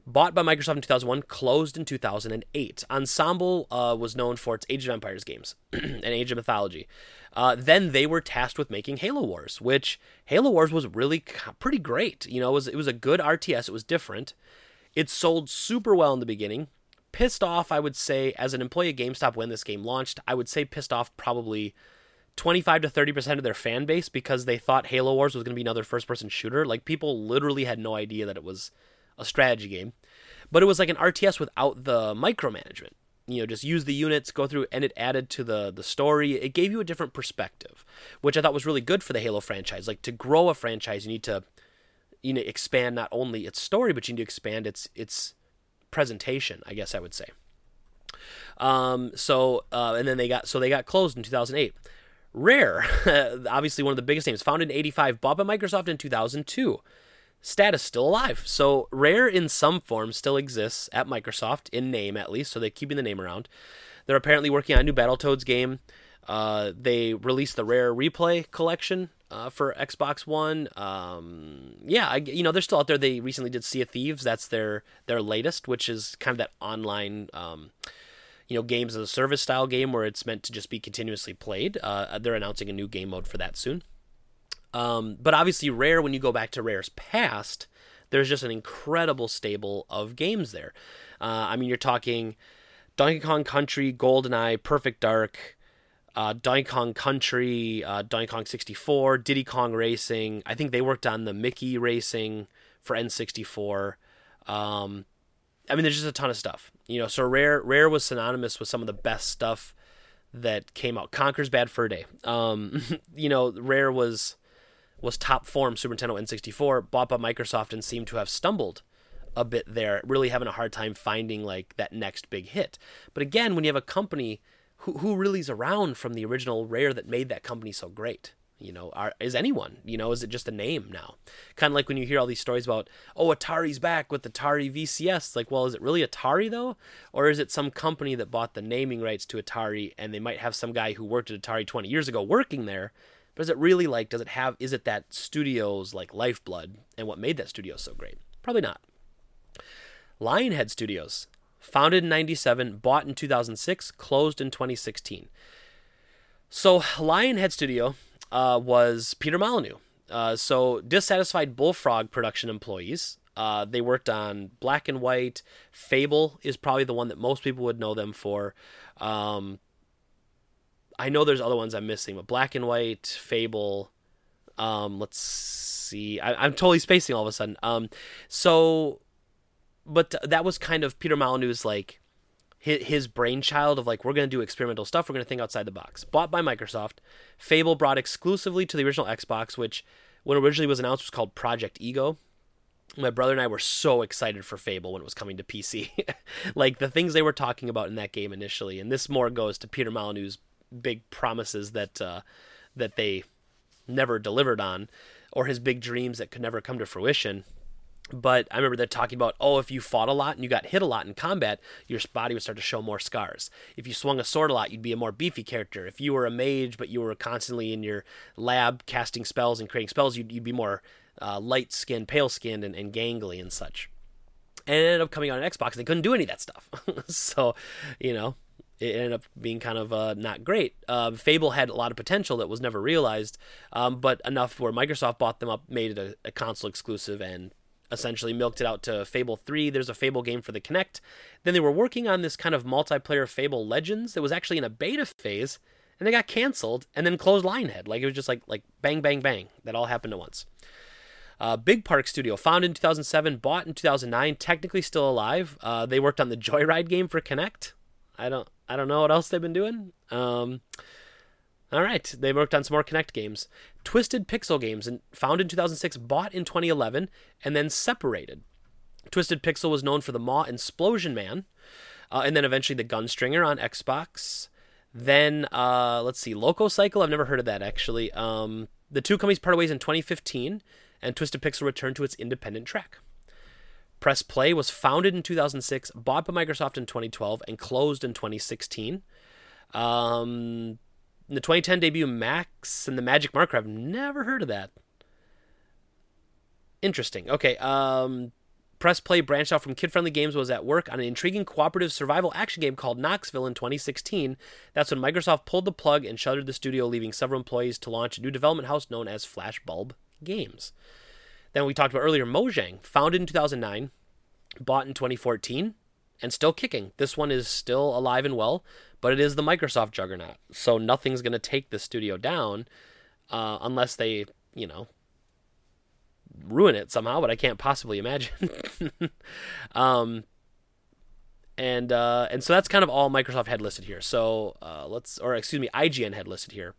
bought by Microsoft in 2001, closed in 2008. Ensemble was known for its Age of Empires games and Age of Mythology. Then they were tasked with making Halo Wars, which Halo Wars was really pretty great. You know, it was a good RTS. It was different. It sold super well in the beginning. Pissed off, I would say, as an employee at GameStop when this game launched, I would say pissed off probably 25 to 30% of their fan base because they thought Halo Wars was going to be another first-person shooter. Like, people literally had no idea that it was a strategy game. But it was like an RTS without the micromanagement. You know, just use the units, go through, and it added to the story. It gave you a different perspective, which I thought was really good for the Halo franchise. Like, to grow a franchise, you need to, you know, expand not only its story, but you need to expand its presentation, I guess I would say. And then they got closed in 2008. Rare, obviously one of the biggest names, founded in 1985, bought by Microsoft in 2002. status still alive. So Rare in some form still exists at Microsoft, in name at least, so they're keeping the name around. They're apparently working on a new Battletoads game. They released the Rare Replay collection for Xbox One. They're still out there. They recently did Sea of Thieves. That's their latest, which is kind of that online games as a service style game where it's meant to just be continuously played. They're announcing a new game mode for that soon. But obviously Rare, when you go back to Rare's past, there's just an incredible stable of games there. You're talking Donkey Kong Country, GoldenEye, Perfect Dark, Donkey Kong Country, Donkey Kong 64, Diddy Kong Racing. I think they worked on the Mickey Racing for N64. There's just a ton of stuff. So Rare was synonymous with some of the best stuff that came out. Conker's Bad Fur Day. Rare was top form Super Nintendo N64, bought by Microsoft, and seemed to have stumbled a bit there, really having a hard time finding like that next big hit. But again, when you have a company who really is around from the original Rare that made that company so great, is anyone, is it just a name now? Kind of like when you hear all these stories about, Atari's back with Atari VCS. It's like, well, is it really Atari though? Or is it some company that bought the naming rights to Atari, and they might have some guy who worked at Atari 20 years ago working there? But is it really is it that studio's lifeblood and what made that studio so great? Probably not. Lionhead Studios, founded in 1997, bought in 2006, closed in 2016. So Lionhead Studio was Peter Molyneux. So dissatisfied Bullfrog production employees. They worked on Black and White. Fable is probably the one that most people would know them for. I know there's other ones I'm missing, but Black and White, Fable. Let's see. I'm totally spacing all of a sudden. But that was kind of Peter Molyneux's his brainchild of we're going to do experimental stuff. We're going to think outside the box. Bought by Microsoft, Fable brought exclusively to the original Xbox, which when originally was announced was called Project Ego. My brother and I were so excited for Fable when it was coming to PC. The things they were talking about in that game initially, and this more goes to Peter Molyneux's big promises that they never delivered on, or his big dreams that could never come to fruition. But I remember they're talking about, if you fought a lot and you got hit a lot in combat, your body would start to show more scars. If you swung a sword a lot, you'd be a more beefy character. If you were a mage, but you were constantly in your lab casting spells and creating spells, you'd be more light-skinned, pale-skinned, and gangly and such. And it ended up coming out on Xbox, and they couldn't do any of that stuff. So, it ended up being kind of not great. Fable had a lot of potential that was never realized, but enough where Microsoft bought them up, made it a console exclusive, and essentially milked it out to Fable 3. There's a Fable game for the Kinect. Then they were working on this kind of multiplayer Fable Legends that was actually in a beta phase, and they got canceled and then closed Lionhead. It was just like bang, bang, bang. That all happened at once. Big Park Studio, founded in 2007, bought in 2009, technically still alive. They worked on the Joyride game for Kinect. I don't know what else they've been doing. All right, they worked on some more Kinect games. Twisted Pixel Games, founded in 2006, bought in 2011, and then separated. Twisted Pixel was known for the Maw and Splosion Man, and then eventually the Gunstringer on Xbox. Then, Loco Cycle, I've never heard of that, actually. The two companies parted ways in 2015, and Twisted Pixel returned to its independent track. Press Play was founded in 2006, bought by Microsoft in 2012, and closed in 2016. The 2010 debut Max and the Magic Marker, I've never heard of that. Interesting. Okay, Press Play branched out from kid-friendly games, was at work on an intriguing cooperative survival action game called Knoxville in 2016. That's when Microsoft pulled the plug and shuttered the studio, leaving several employees to launch a new development house known as Flashbulb Games. Then we talked about earlier, Mojang, founded in 2009, bought in 2014, and still kicking. This one is still alive and well, but it is the Microsoft juggernaut. So nothing's going to take the studio down unless they, ruin it somehow, but I can't possibly imagine. And so that's kind of all Microsoft had listed here. So IGN had listed here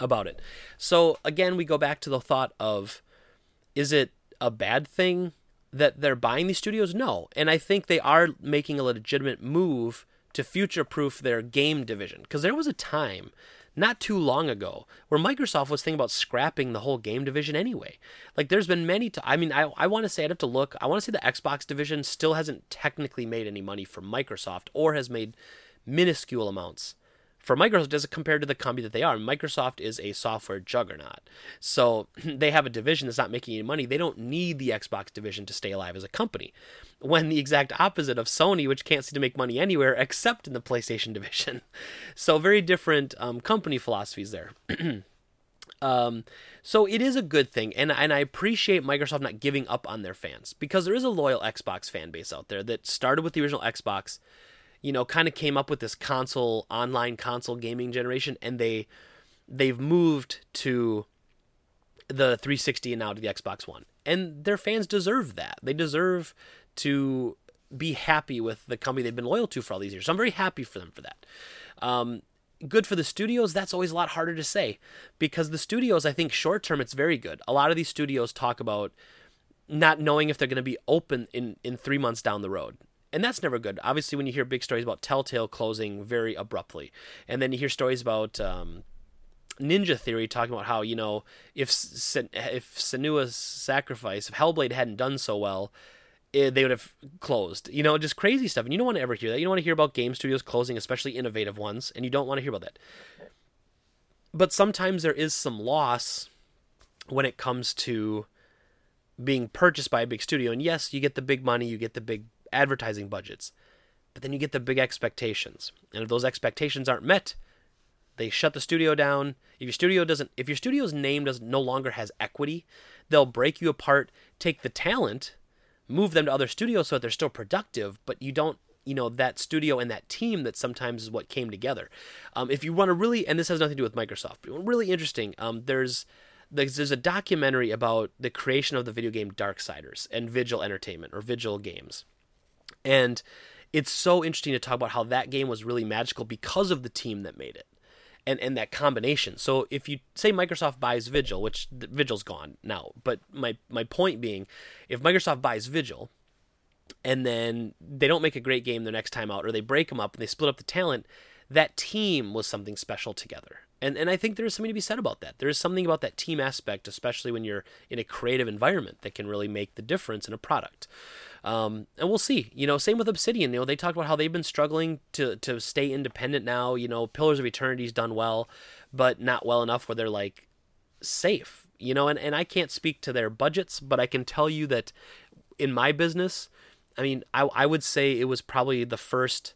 about it. So again, we go back to the thought of, is it a bad thing that they're buying these studios? No. And I think they are making a legitimate move to future-proof their game division. Because there was a time not too long ago where Microsoft was thinking about scrapping the whole game division anyway. Like, there's been many times. I mean, I want to say, I'd have to look. I want to say the Xbox division still hasn't technically made any money for Microsoft, or has made minuscule amounts for Microsoft as compared to the company that they are. Microsoft is a software juggernaut. So they have a division that's not making any money. They don't need the Xbox division to stay alive as a company. When the exact opposite of Sony, which can't seem to make money anywhere except in the PlayStation division. So very different company philosophies there. So it is a good thing, and I appreciate Microsoft not giving up on their fans, because there is a loyal Xbox fan base out there that started with the original Xbox, you know, kind of came up with this console, online console gaming generation, and they've moved to the 360 and now to the Xbox One. And their fans deserve that. They deserve to be happy with the company they've been loyal to for all these years. So I'm very happy for them for that. Good for the studios, that's always a lot harder to say, because the studios, I think short term, it's very good. A lot of these studios talk about not knowing if they're going to be open in 3 months down the road. And that's never good. Obviously, when you hear big stories about Telltale closing very abruptly, and then you hear stories about Ninja Theory talking about how, you know, if Senua's Sacrifice, if Hellblade hadn't done so well, they would have closed. You know, just crazy stuff. And you don't want to ever hear that. You don't want to hear about game studios closing, especially innovative ones, and you don't want to hear about that. But sometimes there is some loss when it comes to being purchased by a big studio. And yes, you get the big money, you get the big advertising budgets, but then you get the big expectations, and if those expectations aren't met, they shut the studio down. If your studio's name doesn't no longer has equity, they'll break you apart, take the talent, move them to other studios so that they're still productive, but you don't, you know, that studio and that team that sometimes is what came together. If you want to really, and this has nothing to do with Microsoft, but really interesting, there's a documentary about the creation of the video game Darksiders and Vigil Entertainment, or Vigil Games. And it's so interesting to talk about how that game was really magical because of the team that made it, and that combination. So if you say Microsoft buys Vigil, which Vigil's gone now, but my point being, if Microsoft buys Vigil and then they don't make a great game the next time out, or they break them up and they split up the talent, that team was something special together. And I think there is something to be said about that. There is something about that team aspect, especially when you're in a creative environment, that can really make the difference in a product. And we'll see. You know, same with Obsidian. You know, they talked about how they've been struggling to stay independent now. You know, Pillars of Eternity's done well, but not well enough where they're like safe. You know, and I can't speak to their budgets, but I can tell you that in my business, I mean, I would say it was probably the first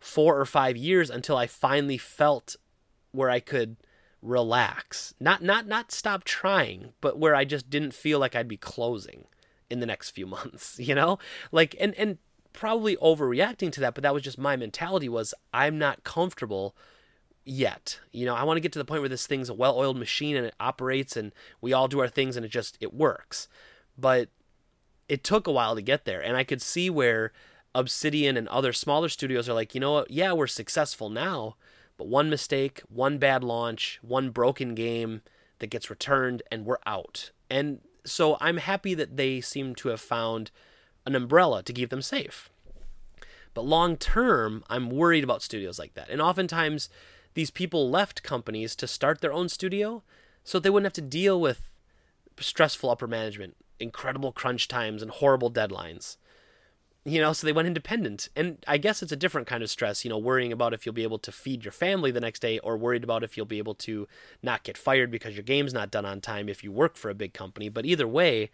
4 or 5 years until I finally felt where I could relax, not stop trying, but where I just didn't feel like I'd be closing in the next few months, you know, like, and probably overreacting to that, but that was just my mentality, was I'm not comfortable yet. You know, I want to get to the point where this thing's a well-oiled machine and it operates and we all do our things and it works. But it took a while to get there. And I could see where Obsidian and other smaller studios are like, you know what? Yeah, we're successful now, but one mistake, one bad launch, one broken game that gets returned, and we're out. And so I'm happy that they seem to have found an umbrella to keep them safe. But long term, I'm worried about studios like that. And oftentimes, these people left companies to start their own studio so they wouldn't have to deal with stressful upper management, incredible crunch times, and horrible deadlines. You know, so they went independent. And I guess it's a different kind of stress, you know, worrying about if you'll be able to feed your family the next day, or worried about if you'll be able to not get fired because your game's not done on time if you work for a big company. But either way,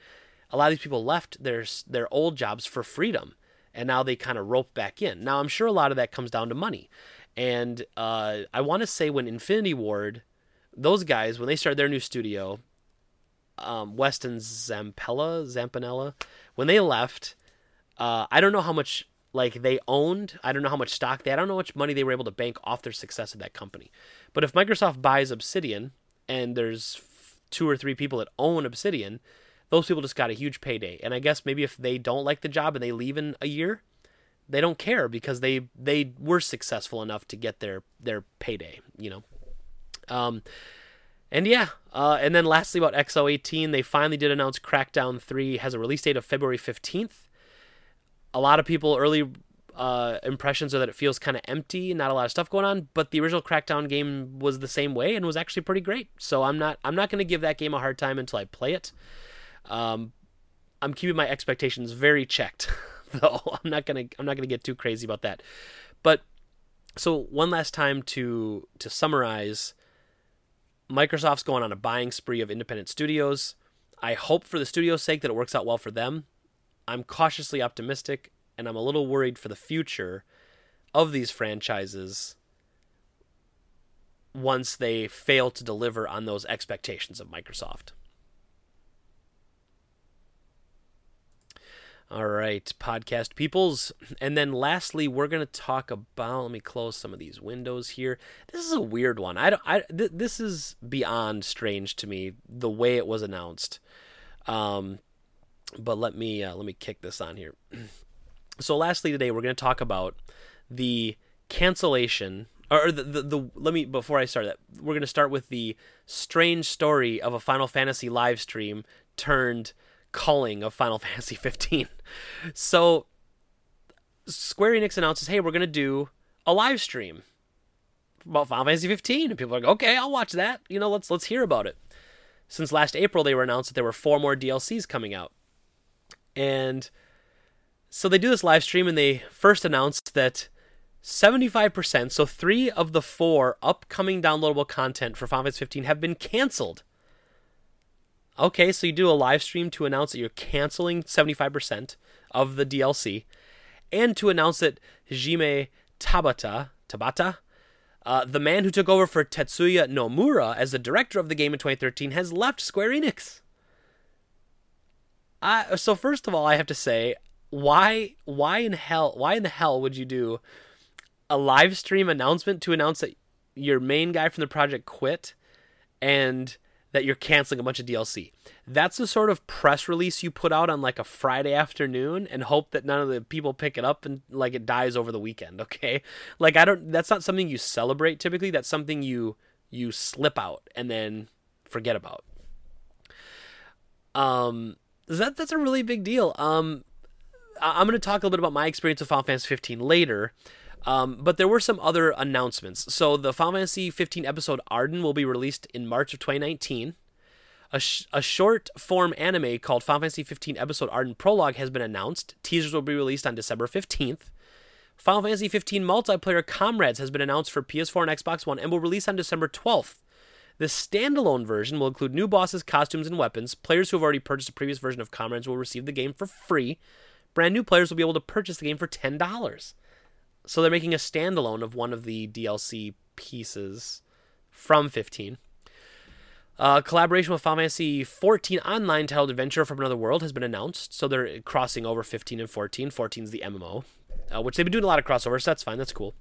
a lot of these people left their old jobs for freedom, and now they kind of rope back in. Now, I'm sure a lot of that comes down to money. And I want to say when Infinity Ward, those guys, when they started their new studio, Weston Zampanella, when they left... I don't know how much they owned. I don't know how much stock they had. I don't know how much money they were able to bank off their success of that company. But if Microsoft buys Obsidian and there's 2 or 3 people that own Obsidian, those people just got a huge payday. And I guess maybe if they don't like the job and they leave in a year, they don't care because they were successful enough to get their payday, you know. And then lastly about XO18, they finally did announce Crackdown 3 has a release date of February 15th. A lot of people, early impressions are that it feels kind of empty, not a lot of stuff going on, but the original Crackdown game was the same way and was actually pretty great. So I'm not going to give that game a hard time until I play it. I'm keeping my expectations very checked, though. I'm not going to get too crazy about that. But so one last time to summarize, Microsoft's going on a buying spree of independent studios. I hope for the studio's sake that it works out well for them. I'm cautiously optimistic, and I'm a little worried for the future of these franchises once they fail to deliver on those expectations of Microsoft. All right, podcast peoples. And then lastly, we're going to talk about, let me close some of these windows here. This is a weird one. This is beyond strange to me, the way it was announced. But let me kick this on here. So lastly today, we're going to talk about the cancellation, or before I start that, we're going to start with the strange story of a Final Fantasy live stream turned culling of Final Fantasy 15. So Square Enix announces, hey, we're going to do a live stream about Final Fantasy 15. And people are like, okay, I'll watch that. You know, let's hear about it. Since last April, they were announced that there were 4 more DLCs coming out. And so they do this live stream, and they first announced that 75%, so 3 of the 4 upcoming downloadable content for Final Fantasy 15 have been canceled. Okay, so you do a live stream to announce that you're canceling 75% of the DLC, and to announce that Hajime Tabata, the man who took over for Tetsuya Nomura as the director of the game in 2013, has left Square Enix. So first of all, I have to say, why in the hell would you do a live stream announcement to announce that your main guy from the project quit and that you're canceling a bunch of DLC? That's the sort of press release you put out on like a Friday afternoon and hope that none of the people pick it up and like it dies over the weekend. Okay. Like that's not something you celebrate typically. That's something you slip out and then forget about. That's a really big deal. I'm going to talk a little bit about my experience with Final Fantasy 15 later. But there were some other announcements. So the Final Fantasy 15 episode Arden will be released in March of 2019. A short-form anime called Final Fantasy 15 episode Arden Prologue has been announced. Teasers will be released on December 15th. Final Fantasy 15 multiplayer Comrades has been announced for PS4 and Xbox One and will release on December 12th. The standalone version will include new bosses, costumes, and weapons. Players who have already purchased a previous version of Comrades will receive the game for free. Brand new players will be able to purchase the game for $10. So they're making a standalone of one of the DLC pieces from 15. Collaboration with Final Fantasy 14 online titled Adventure from Another World has been announced. So they're crossing over 15 and 14. 14 is the MMO, which they've been doing a lot of crossovers. So that's fine. That's cool.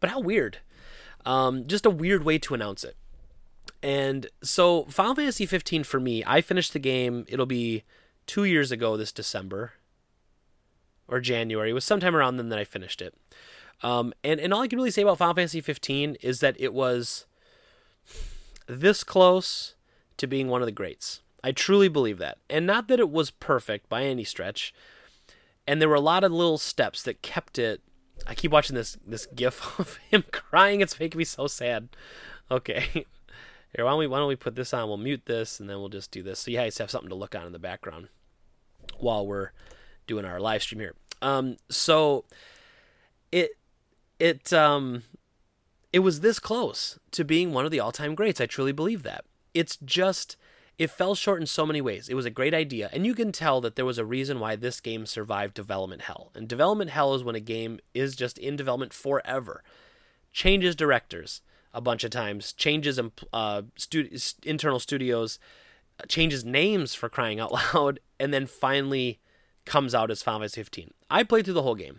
But how weird. Just a weird way to announce it. And so Final Fantasy 15 for me, I finished the game. It'll be 2 years ago this December. Or January. It was sometime around then that I finished it. And all I can really say about Final Fantasy 15 is that it was this close to being one of the greats. I truly believe that. And not that it was perfect by any stretch. And there were a lot of little steps that kept it. I keep watching this gif of him crying. It's making me so sad. Okay. Here, why don't we put this on? We'll mute this, and then we'll just do this. So you guys have something to look on in the background while we're doing our live stream here. So it was this close to being one of the all-time greats. I truly believe that. It's just, it fell short in so many ways. It was a great idea, and you can tell that there was a reason why this game survived development hell. And development hell is when a game is just in development forever. Changes directors a bunch of times, changes internal studios, changes names for crying out loud, and then finally comes out as Final Fantasy 15. I played through the whole game.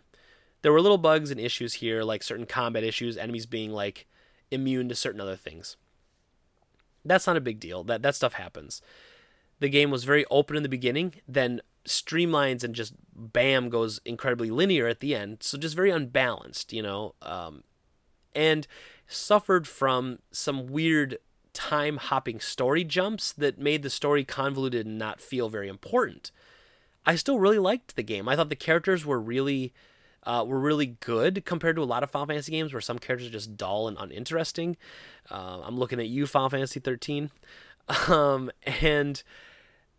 There were little bugs and issues here, like certain combat issues, enemies being like immune to certain other things. That's not a big deal. That stuff happens. The game was very open in the beginning, then streamlines and just bam goes incredibly linear at the end. So just very unbalanced, you know, and suffered from some weird time hopping story jumps that made the story convoluted and not feel very important. I still really liked the game. I thought the characters were really were really good compared to a lot of Final Fantasy games where some characters are just dull and uninteresting. I'm looking at you, Final Fantasy 13. And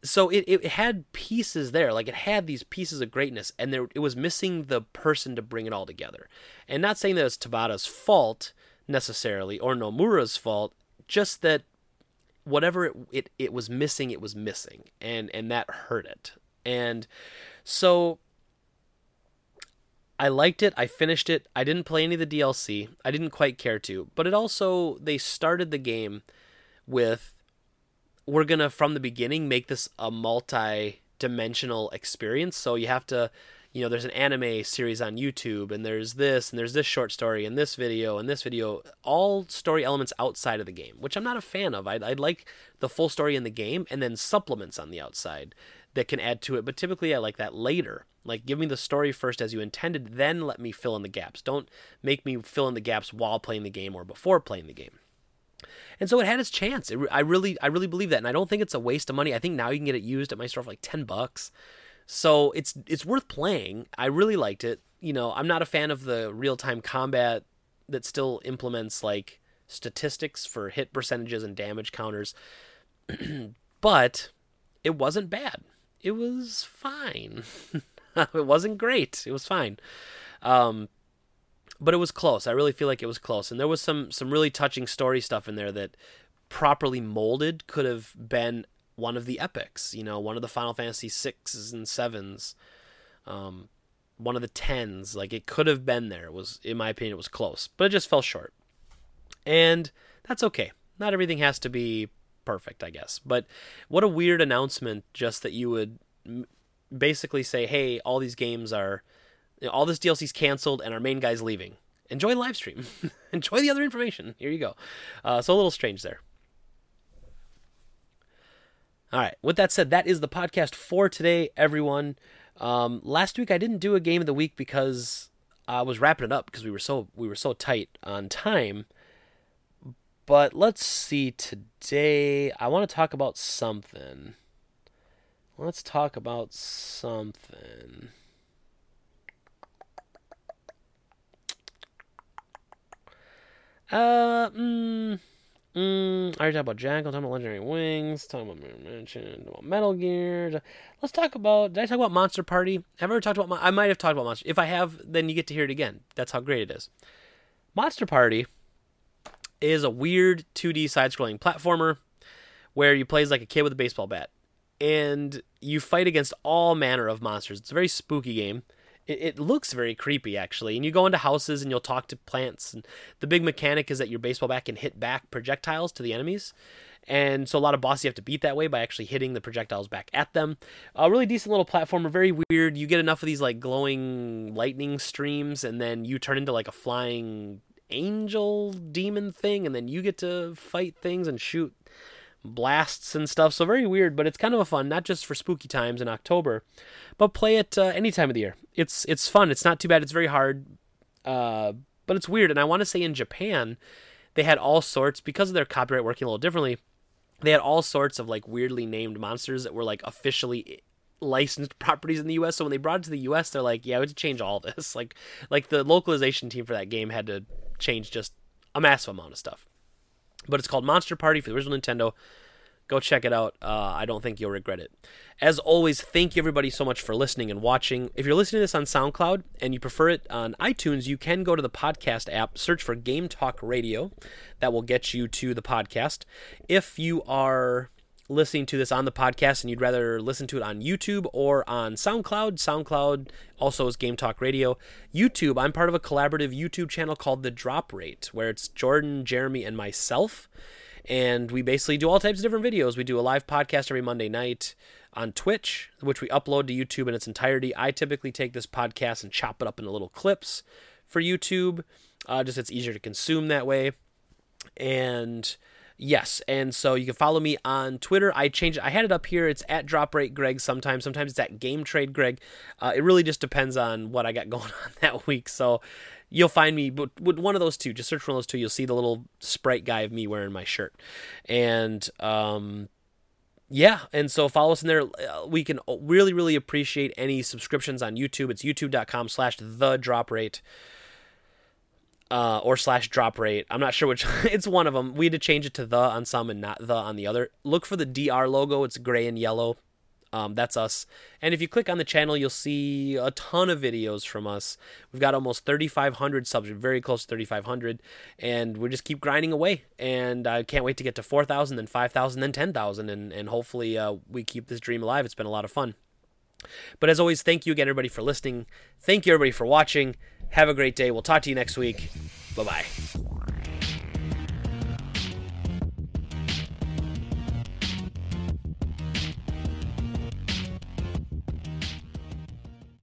so it had pieces there, like it had these pieces of greatness, and there it was missing the person to bring it all together. And not saying that it's Tabata's fault necessarily or Nomura's fault, just that whatever it was missing, it was missing, and that hurt it. And so I liked it. I finished it. I didn't play any of the DLC. I didn't quite care to, but it also, they started the game with, we're going to, from the beginning, make this a multi-dimensional experience. So you have to, there's an anime series on YouTube, and there's this short story, and this video, all story elements outside of the game, which I'm not a fan of. I'd like the full story in the game and then supplements on the outside that can add to it. But typically I like that later. Like, give me the story first as you intended, then let me fill in the gaps. Don't make me fill in the gaps while playing the game or before playing the game. And so it had its chance. I really believe that. And I don't think it's a waste of money. I think now you can get it used at my store for like $10. So it's worth playing. I really liked it. I'm not a fan of the real-time combat that still implements like statistics for hit percentages and damage counters, but it wasn't bad. It was fine. It wasn't great. It was fine. But it was close. I really feel like it was close. And there was some really touching story stuff in there that properly molded could have been one of the epics, one of the Final Fantasy 6s and 7s, one of the 10s. Like, it could have been there. It was, in my opinion, it was close. But it just fell short. And that's okay. Not everything has to be perfect, I guess. But what a weird announcement, just that you would basically say, hey, all these games are... all this DLC's canceled and our main guy's leaving. Enjoy live stream. Enjoy the other information. Here you go. So a little strange there. All right. With that said, that is the podcast for today, everyone. Last week I didn't do a game of the week because I was wrapping it up because we were so tight on time. But let's see, today I want to talk about something. Let's talk about something. I already talked about Jackal, talking about Legendary Wings, talking about Metal Gear. Let's talk about, did I talk about Monster Party? Have I ever talked about, I might have talked about Monster. If I have, then you get to hear it again. That's how great it is. Monster Party is a weird 2D side-scrolling platformer where you play as like a kid with a baseball bat, and you fight against all manner of monsters. It's a very spooky game. It looks very creepy, actually. And you go into houses and you'll talk to plants. And the big mechanic is that your baseball bat can hit back projectiles to the enemies. And so a lot of bosses you have to beat that way by actually hitting the projectiles back at them. A really decent little platformer, very weird. You get enough of these like glowing lightning streams, and then you turn into like a flying angel demon thing. And then you get to fight things and shoot blasts and stuff. So very weird, but it's kind of a fun, not just for spooky times in October, but play it any time of the year. It's fun. It's not too bad. It's very hard, but it's weird. And I want to say in Japan, they had all sorts, because of their copyright working a little differently, they had all sorts of like weirdly named monsters that were like officially licensed properties in the US. So when they brought it to the US, they're like, yeah, we have to change all this. Like the localization team for that game had to change just a massive amount of stuff. But it's called Monster Party for the original Nintendo. Go check it out. I don't think you'll regret it. As always, thank you everybody so much for listening and watching. If you're listening to this on SoundCloud and you prefer it on iTunes, you can go to the podcast app, search for Game Talk Radio. That will get you to the podcast. If you are listening to this on the podcast and you'd rather listen to it on YouTube or on SoundCloud also is Game Talk Radio. YouTube, I'm part of a collaborative YouTube channel called The Drop Rate, where it's Jordan, Jeremy, and myself, and we basically do all types of different videos. We do a live podcast every Monday night on Twitch, which we upload to YouTube in its entirety. I typically take this podcast and chop it up into little clips for YouTube, just it's easier to consume that way. And yes, and so you can follow me on Twitter. I changed it. I had it up here. It's at DropRateGreg sometimes. Sometimes it's at GameTradeGreg. It really just depends on what I got going on that week. So you'll find me with one of those two. Just search for one of those two. You'll see the little sprite guy of me wearing my shirt. And Yeah, and so follow us in there. We can really, really appreciate any subscriptions on YouTube. It's youtube.com/thedroprate or /droprate. I'm not sure which. It's one of them. We had to change it to the on some and not the on the other. Look for the DR logo. It's gray and yellow. That's us. And if you click on the channel, you'll see a ton of videos from us. We've got almost 3,500 subs. We're very close to 3,500. And we just keep grinding away. And I can't wait to get to 4,000, then 5,000, then 10,000. And hopefully we keep this dream alive. It's been a lot of fun. But as always, thank you again, everybody, for listening. Thank you, everybody, for watching. Have a great day. We'll talk to you next week. Bye-bye.